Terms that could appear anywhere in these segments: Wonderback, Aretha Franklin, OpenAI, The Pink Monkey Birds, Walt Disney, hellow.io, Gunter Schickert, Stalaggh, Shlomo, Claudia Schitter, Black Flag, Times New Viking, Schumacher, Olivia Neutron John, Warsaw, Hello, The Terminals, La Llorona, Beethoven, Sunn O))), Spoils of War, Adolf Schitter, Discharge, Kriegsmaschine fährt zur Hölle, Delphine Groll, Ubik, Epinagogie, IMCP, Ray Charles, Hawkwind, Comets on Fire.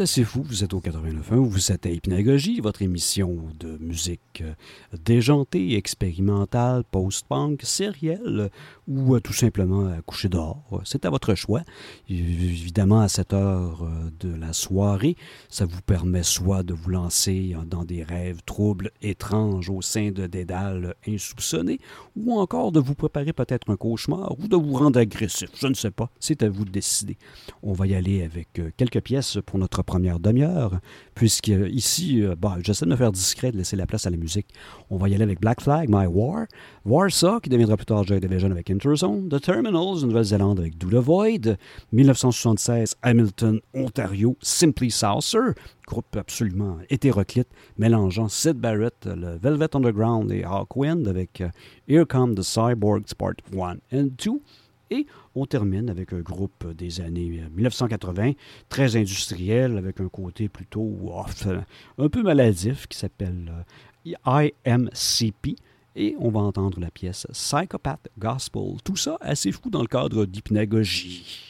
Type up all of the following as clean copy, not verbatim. êtes assez fou, vous êtes au 89.1, vous êtes à Epinagogie, votre émission de musique déjantée, expérimentale, post-punk, sérielle ou tout simplement à coucher dehors. C'est à votre choix. Évidemment, à cette heure de la soirée, ça vous permet soit de vous lancer dans des rêves troubles, étranges au sein de dédales insoupçonnés ou encore de vous préparer peut-être un cauchemar ou de vous rendre agressif. Je ne sais pas. C'est à vous de décider. On va y aller avec quelques pièces pour notre première demi-heure, puisque ici, j'essaie de me faire discret, de laisser la place à la musique. On va y aller avec Black Flag, My War, Warsaw, qui deviendra plus tard Joy Division avec Interzone, The Terminals, Nouvelle-Zélande avec Do the Void, 1976, Hamilton, Ontario, Simply Saucer, groupe absolument hétéroclite, mélangeant Syd Barrett, le Velvet Underground et Hawkwind avec Here Come the Cyborgs Part 1 and 2, et on termine avec un groupe des années 1980, très industriel, avec un côté plutôt off, un peu maladif, qui s'appelle IMCP. Et on va entendre la pièce Psychopath Gospel. Tout ça assez fou dans le cadre d'Hypnagogie.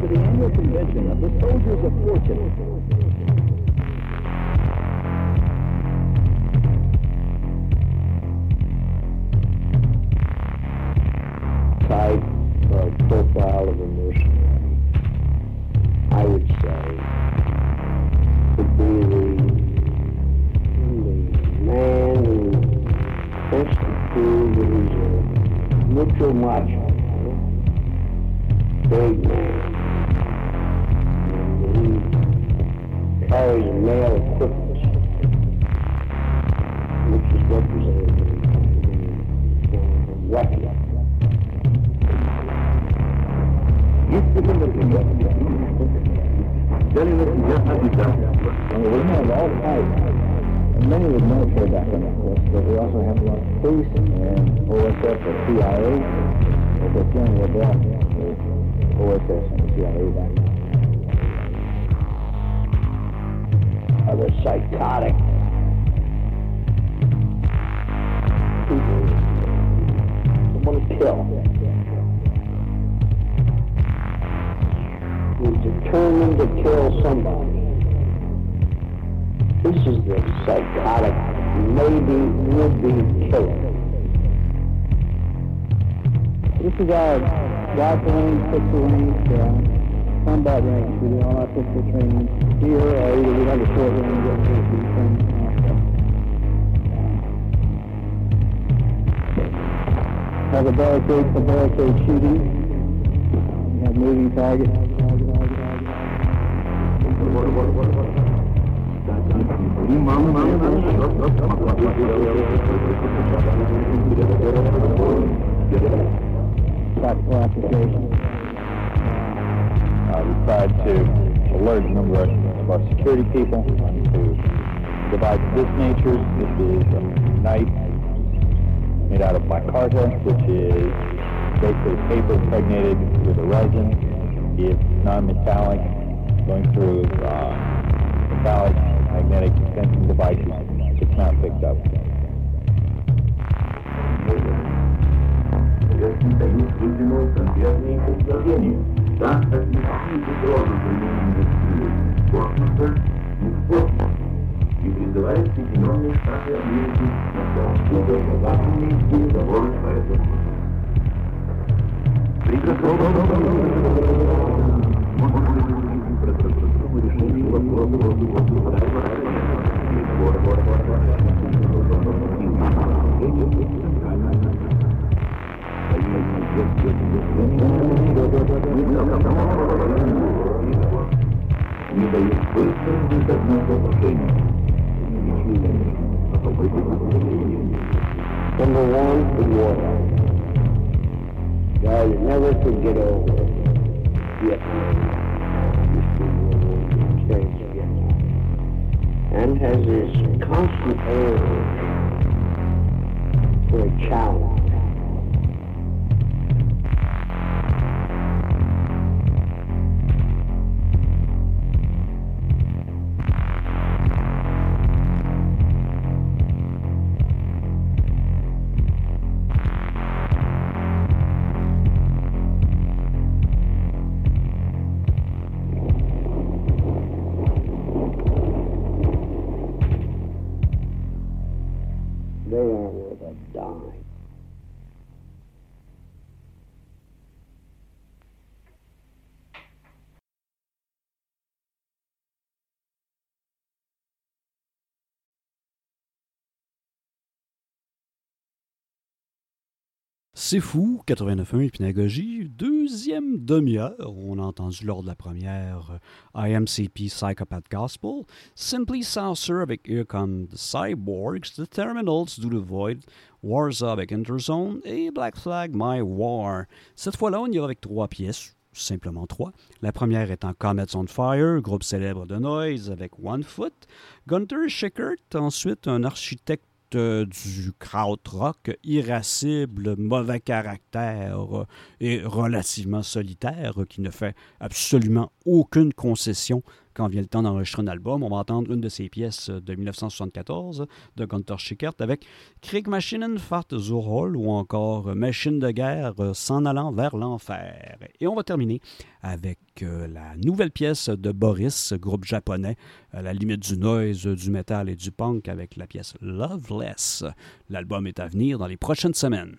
to the annual convention of the Soldiers of Fortune. Type of profile of a mercenary, I would say, would be the man who wants to prove that he's a neutral macho, big man, and he carries a male equivalent, which is represented in weapon. We have all types, and many with military background, of course, but we also have a lot of police and OSS or CIA, but they're generally abroad with OSS and CIA background. Other psychotic people who want to kill. Who's determined to kill somebody. This is the psychotic, maybe would-be killer. This is our rifle range, pistol range, combat range. We do all our pistol training here, or either we have a short range or pistol training. We have a barricade for barricade shooting. We have moving targets. Practical application. We tried to alert a number of our security people to device of this nature. This is a knife made out of micarta, which is basically paper impregnated with a resin. It's non-metallic, going through metallic magnetic sensing devices. It's not picked up. Number one, the war. Guy you never could get over Vietnam. And has this constant urge for a challenge. C'est fou, 89.1 Epinagogie, deuxième demi-heure. On a entendu lors de la première IMCP Psychopath Gospel, Simply Saucer avec Here Come the Cyborgs, The Terminals, Do the Void, Warsaw avec Interzone et Black Flag, My War. Cette fois-là, on ira avec trois pièces, simplement trois. La première étant Comets on Fire, groupe célèbre de Noise avec One Foot, Gunter Schickert, ensuite un architecte du krautrock irascible, mauvais caractère et relativement solitaire qui ne fait absolument aucune concession quand vient le temps d'enregistrer un album, on va entendre une de ses pièces de 1974 de Gunter Schickert avec Kriegsmaschine fährt zur Hölle ou encore Machine de guerre s'en allant vers l'enfer. Et on va terminer avec la nouvelle pièce de Boris, groupe japonais, à la limite du noise, du metal et du punk avec la pièce Loveless. L'album est à venir dans les prochaines semaines.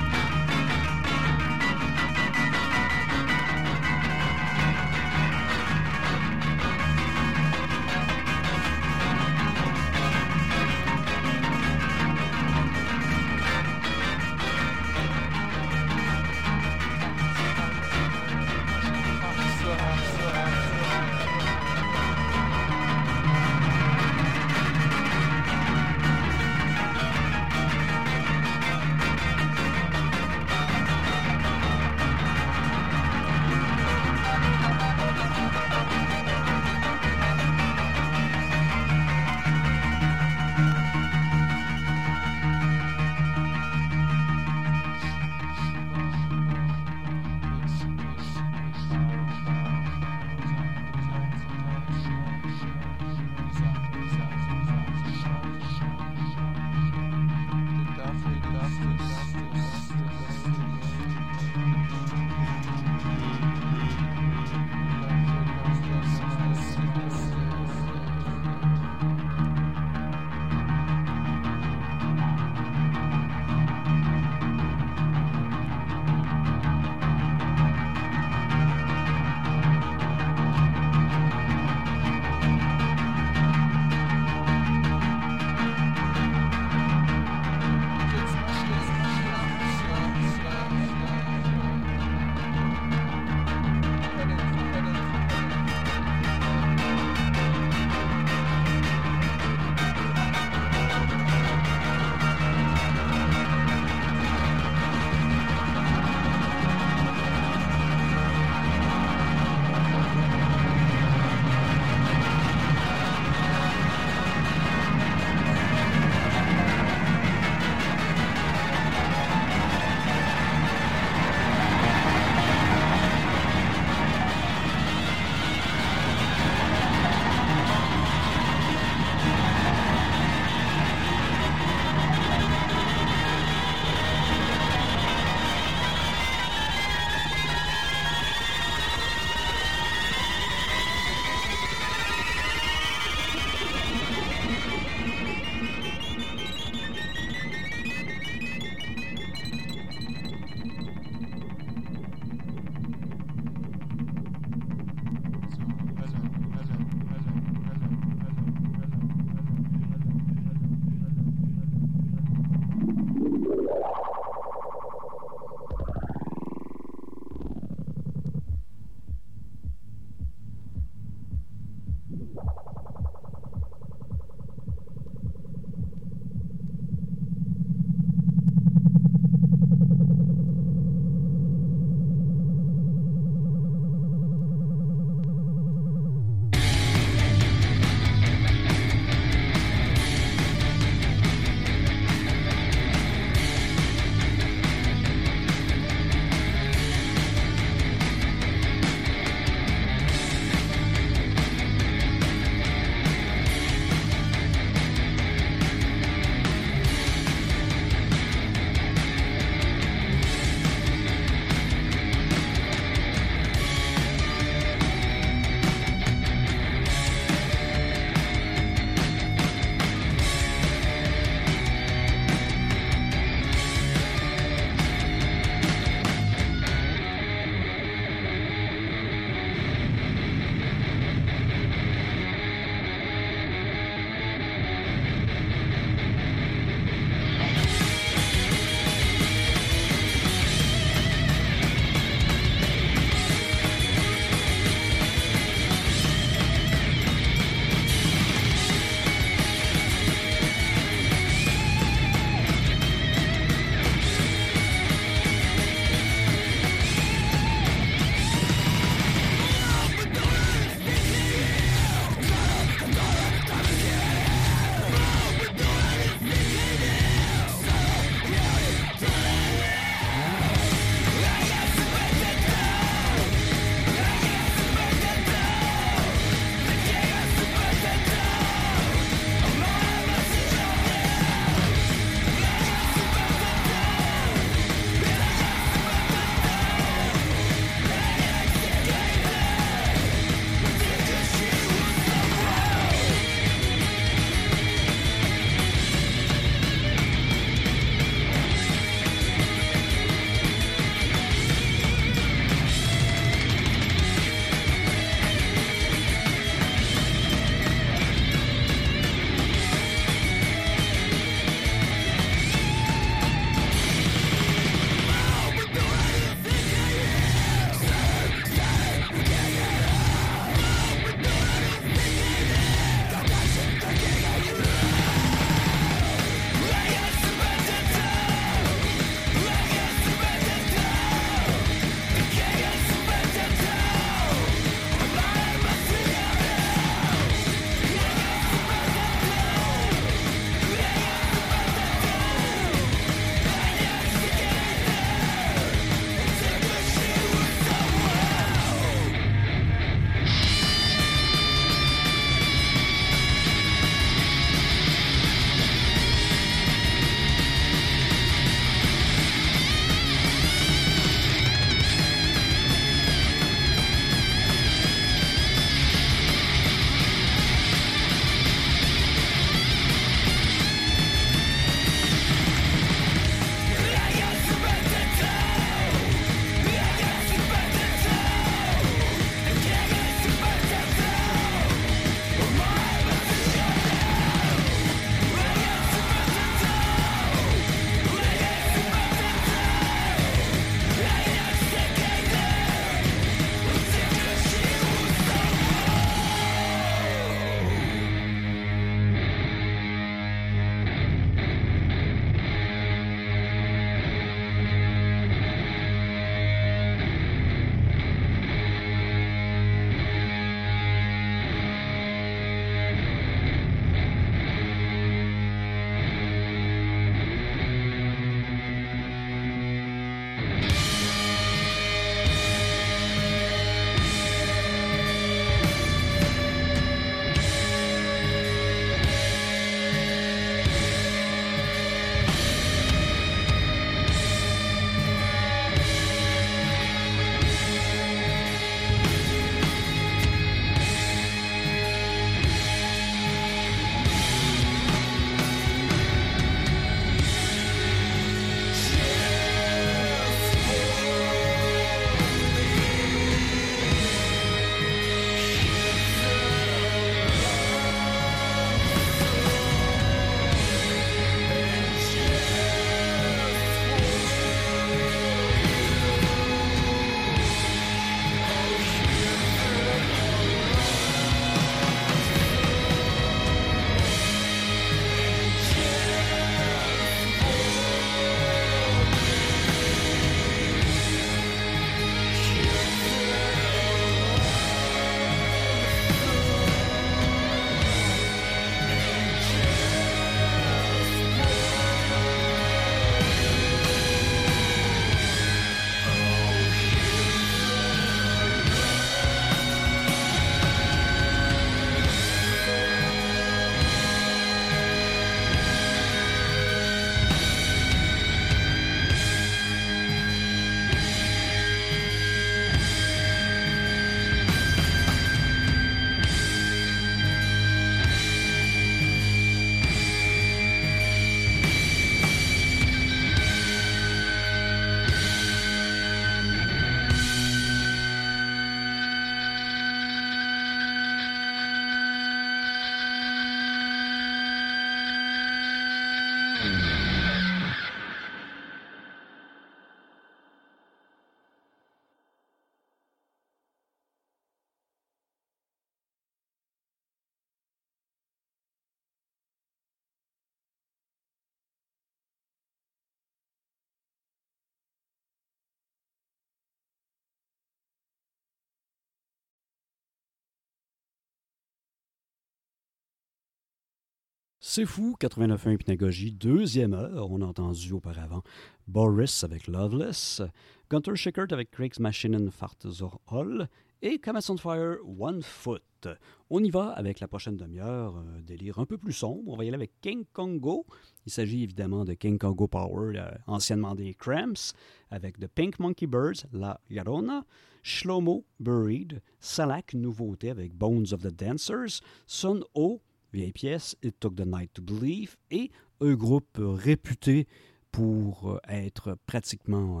C'est fou, 89.1 Epinagogie, deuxième heure. On a entendu auparavant Boris avec Loveless, Gunter Schickert avec Kriegsmaschine fährt zur Hölle et Comets on Fire, One Foot. On y va avec la prochaine demi-heure, délire un peu plus sombre. On va y aller avec King Kongo. Il s'agit évidemment de King Kongo Power, anciennement des Kreeps, avec The Pink Monkey Birds, La Llorona, Shlomo, Buried, Stalaggh, nouveauté avec Bones of the Dancers, Sunn O)), vieille pièce, It Took the Night to Believe, et un groupe réputé pour être pratiquement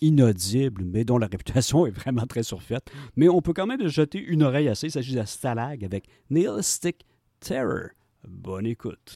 inaudible, mais dont la réputation est vraiment très surfaite. Mais on peut quand même jeter une oreille à ça. Il s'agit de Stalaggh avec Nihilistic Terror. Bonne écoute.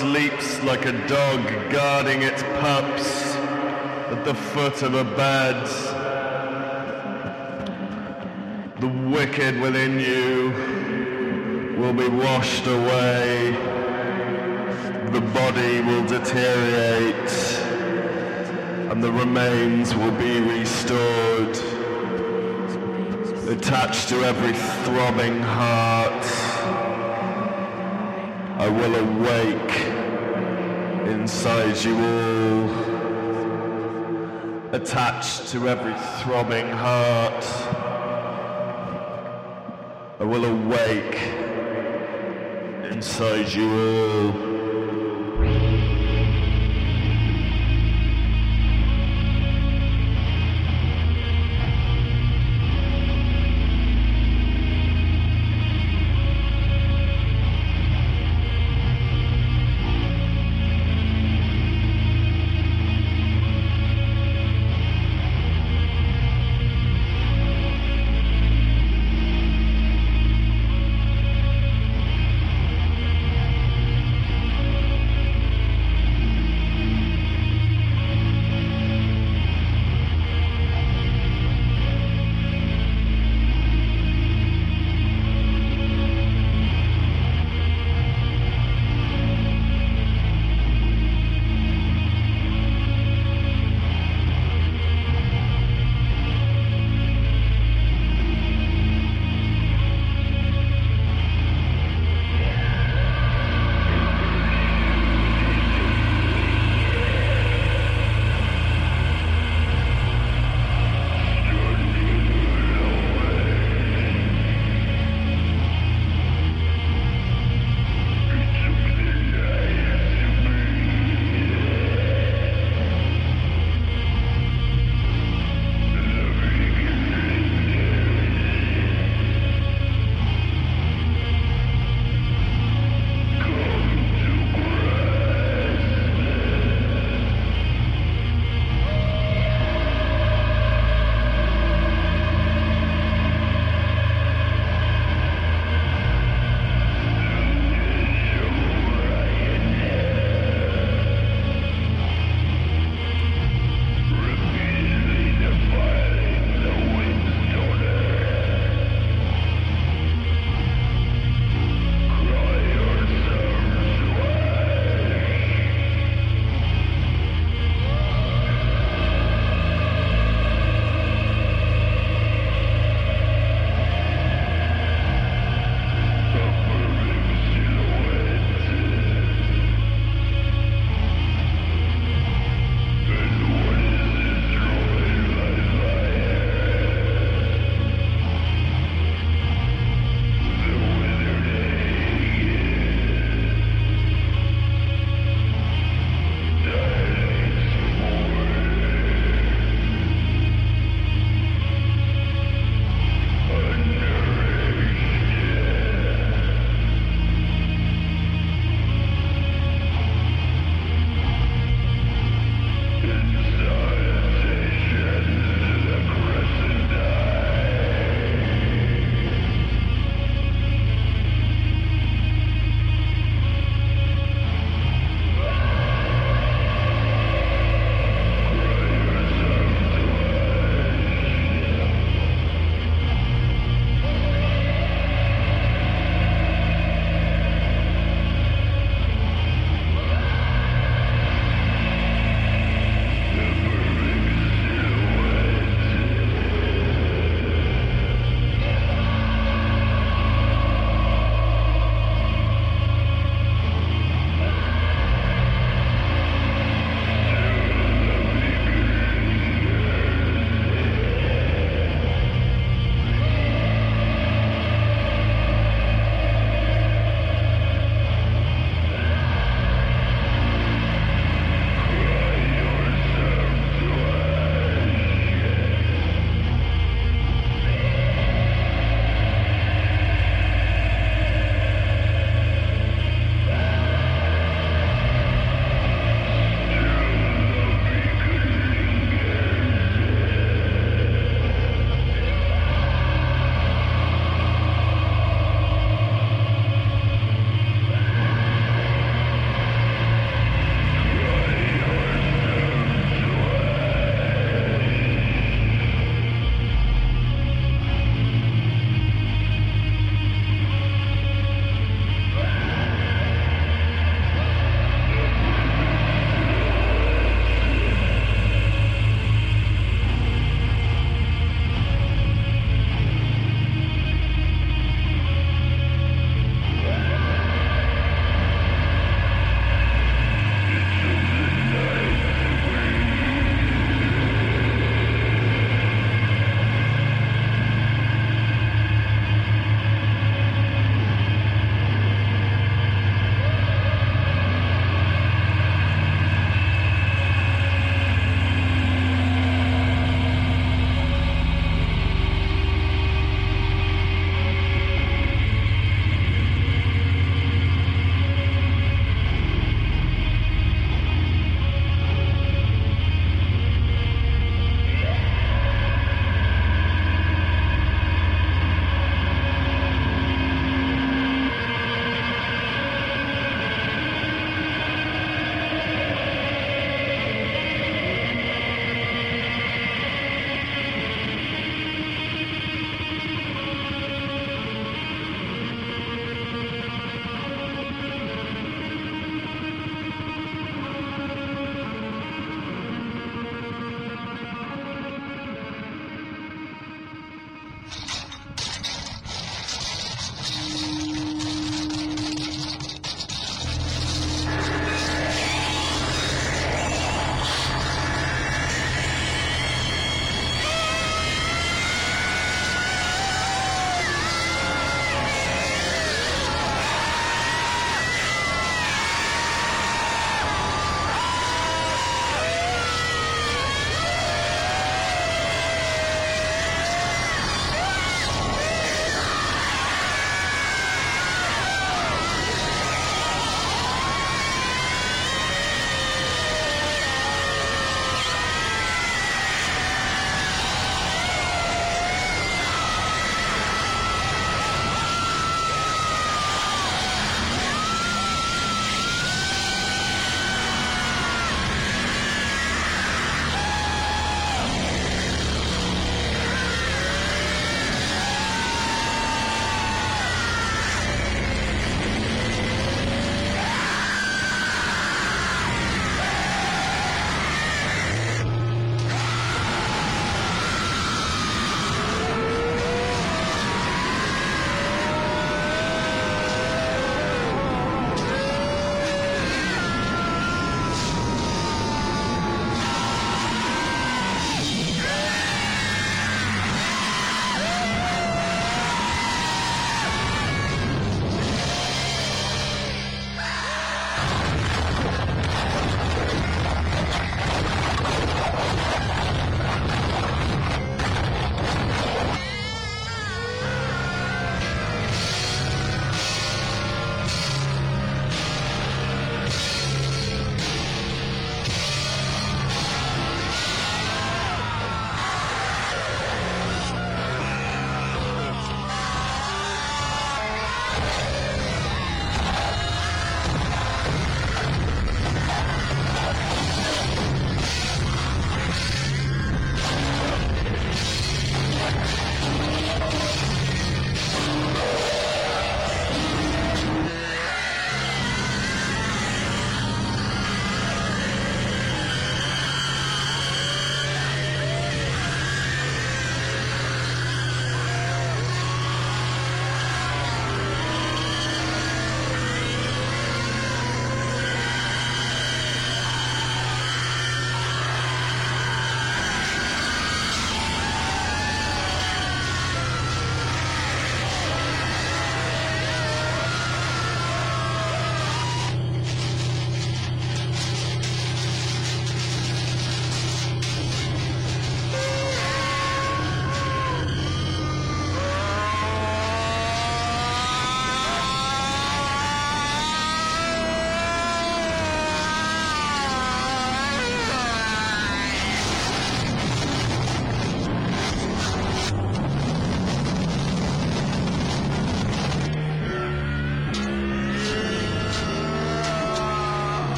Sleeps like a dog guarding its pups at the foot of a bed. The wicked within you will be washed away. The body will deteriorate, and the remains will be restored. Attached to every throbbing heart, I will awake inside you all, attached to every throbbing heart. I will awake inside you all.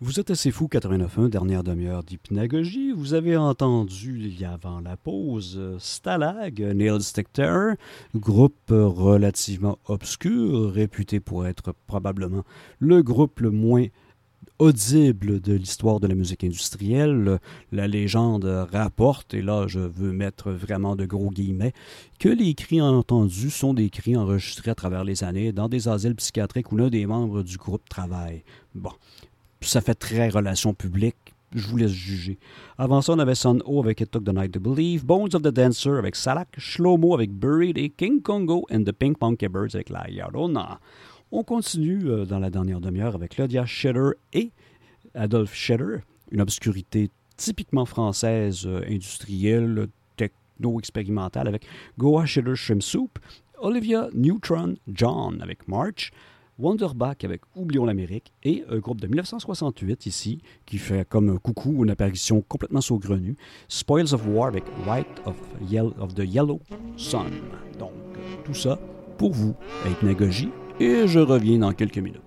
Vous êtes assez fou, 89.1, dernière demi-heure d'hypnagogie. Vous avez entendu, il y a avant la pause, Stalag, Neil Stechter, groupe relativement obscur, réputé pour être probablement le groupe le moins audible de l'histoire de la musique industrielle. La légende rapporte, et là je veux mettre vraiment de gros guillemets, que les cris entendus sont des cris enregistrés à travers les années dans des asiles psychiatriques où l'un des membres du groupe travaille. Bon, ça fait très relations publiques. Je vous laisse juger. Avant ça, on avait Sunn O))) avec It Took the Night to Believe, Bones of the Dancer avec Stalaggh, Shlomo avec Buried et King Kongo and the Pink Monkey Birds avec La Llorona. On continue dans la dernière demi-heure avec Claudia Schitter et Adolf Schitter, une obscurité typiquement française, industrielle, techno-expérimentale, avec Goa Schitter Shrimp Soup, Olivia Neutron John avec March, Wonderback avec Oublions l'Amérique et un groupe de 1968 ici qui fait comme un coucou une apparition complètement saugrenue, Spoils of War avec Light of the Yellow Sun. Donc tout ça pour vous à Epinagogie. Et je reviens dans quelques minutes.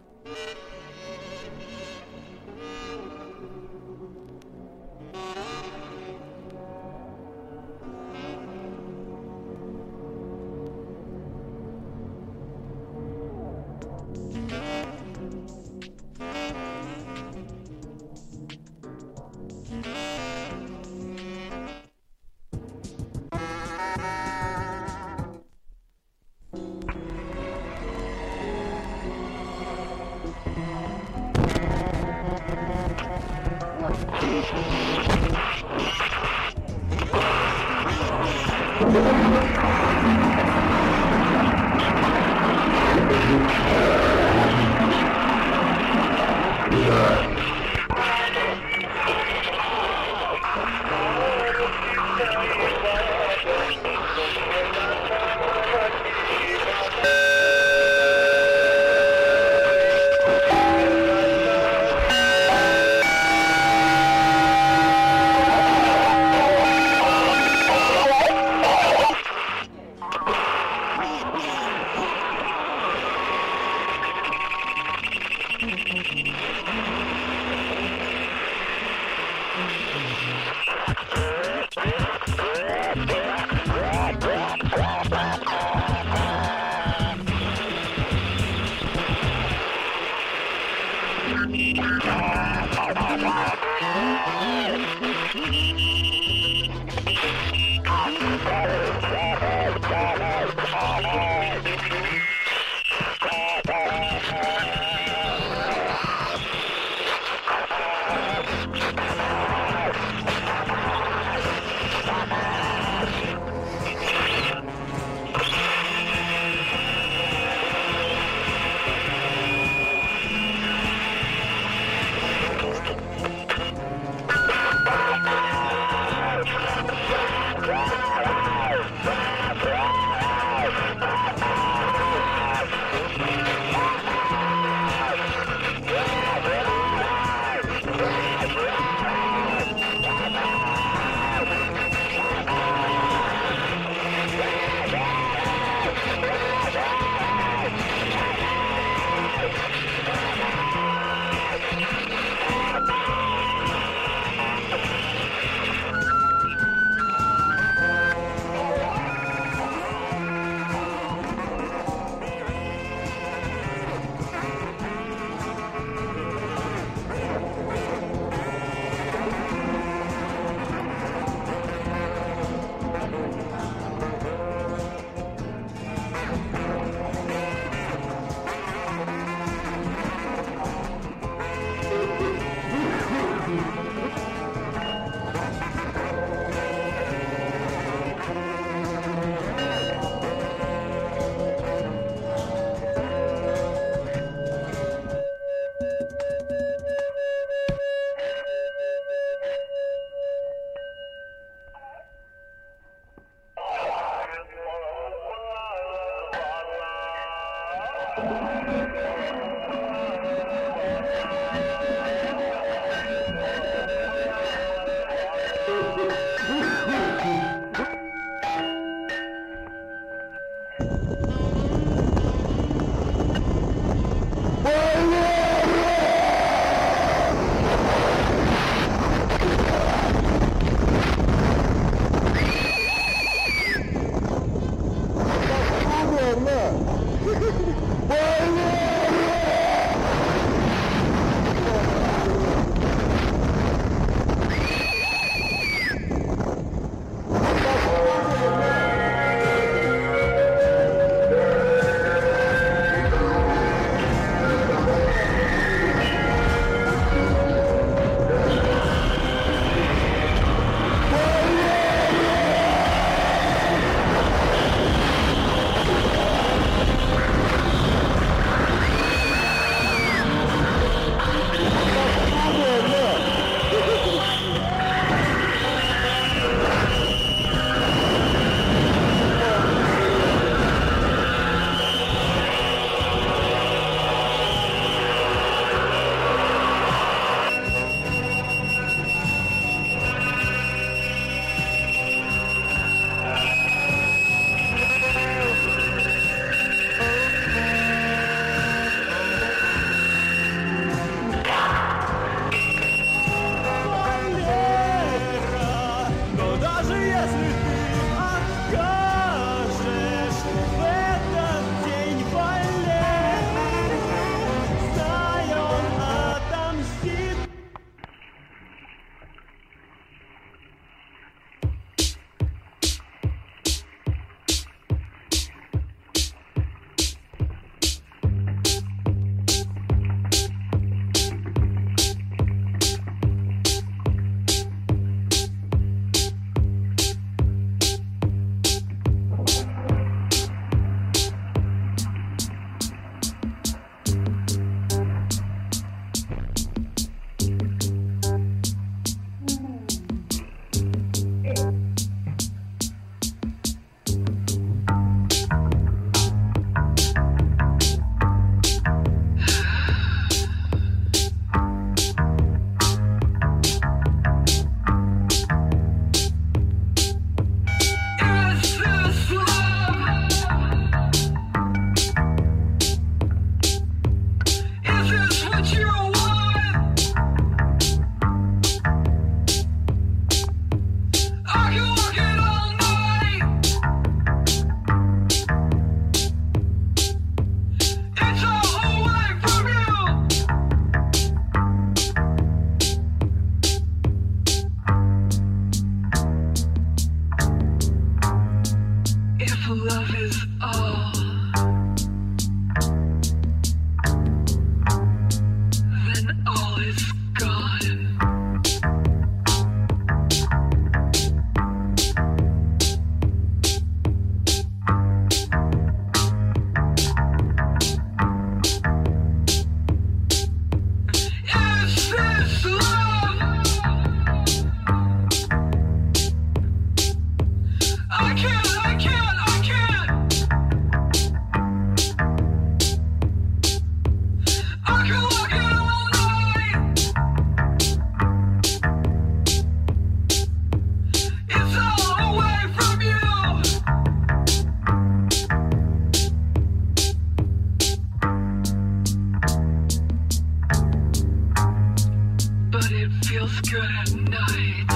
feels good at night.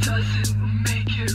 Doesn't make it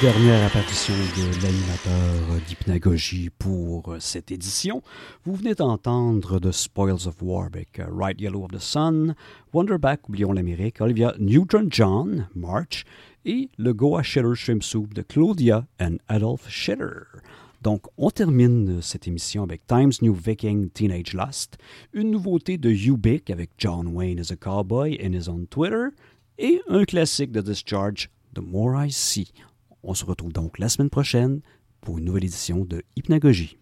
Dernière apparition de l'animateur d'Epinagogie pour cette édition. Vous venez d'entendre The Spoils of War avec Right Yellow of the Sun, Wonderback, Oublions l'Amérique, Olivia Neutron John, March, et le Goa Shitter Shrimp Soup de Claudia and Adolf Schitter. Donc, on termine cette émission avec Times New Viking Teenage Lust, une nouveauté de Ubik avec John Wayne as a Cowboy and His Own Twitter, et un classique de Discharge, The More I See. On se retrouve donc la semaine prochaine pour une nouvelle édition de Epinagogie.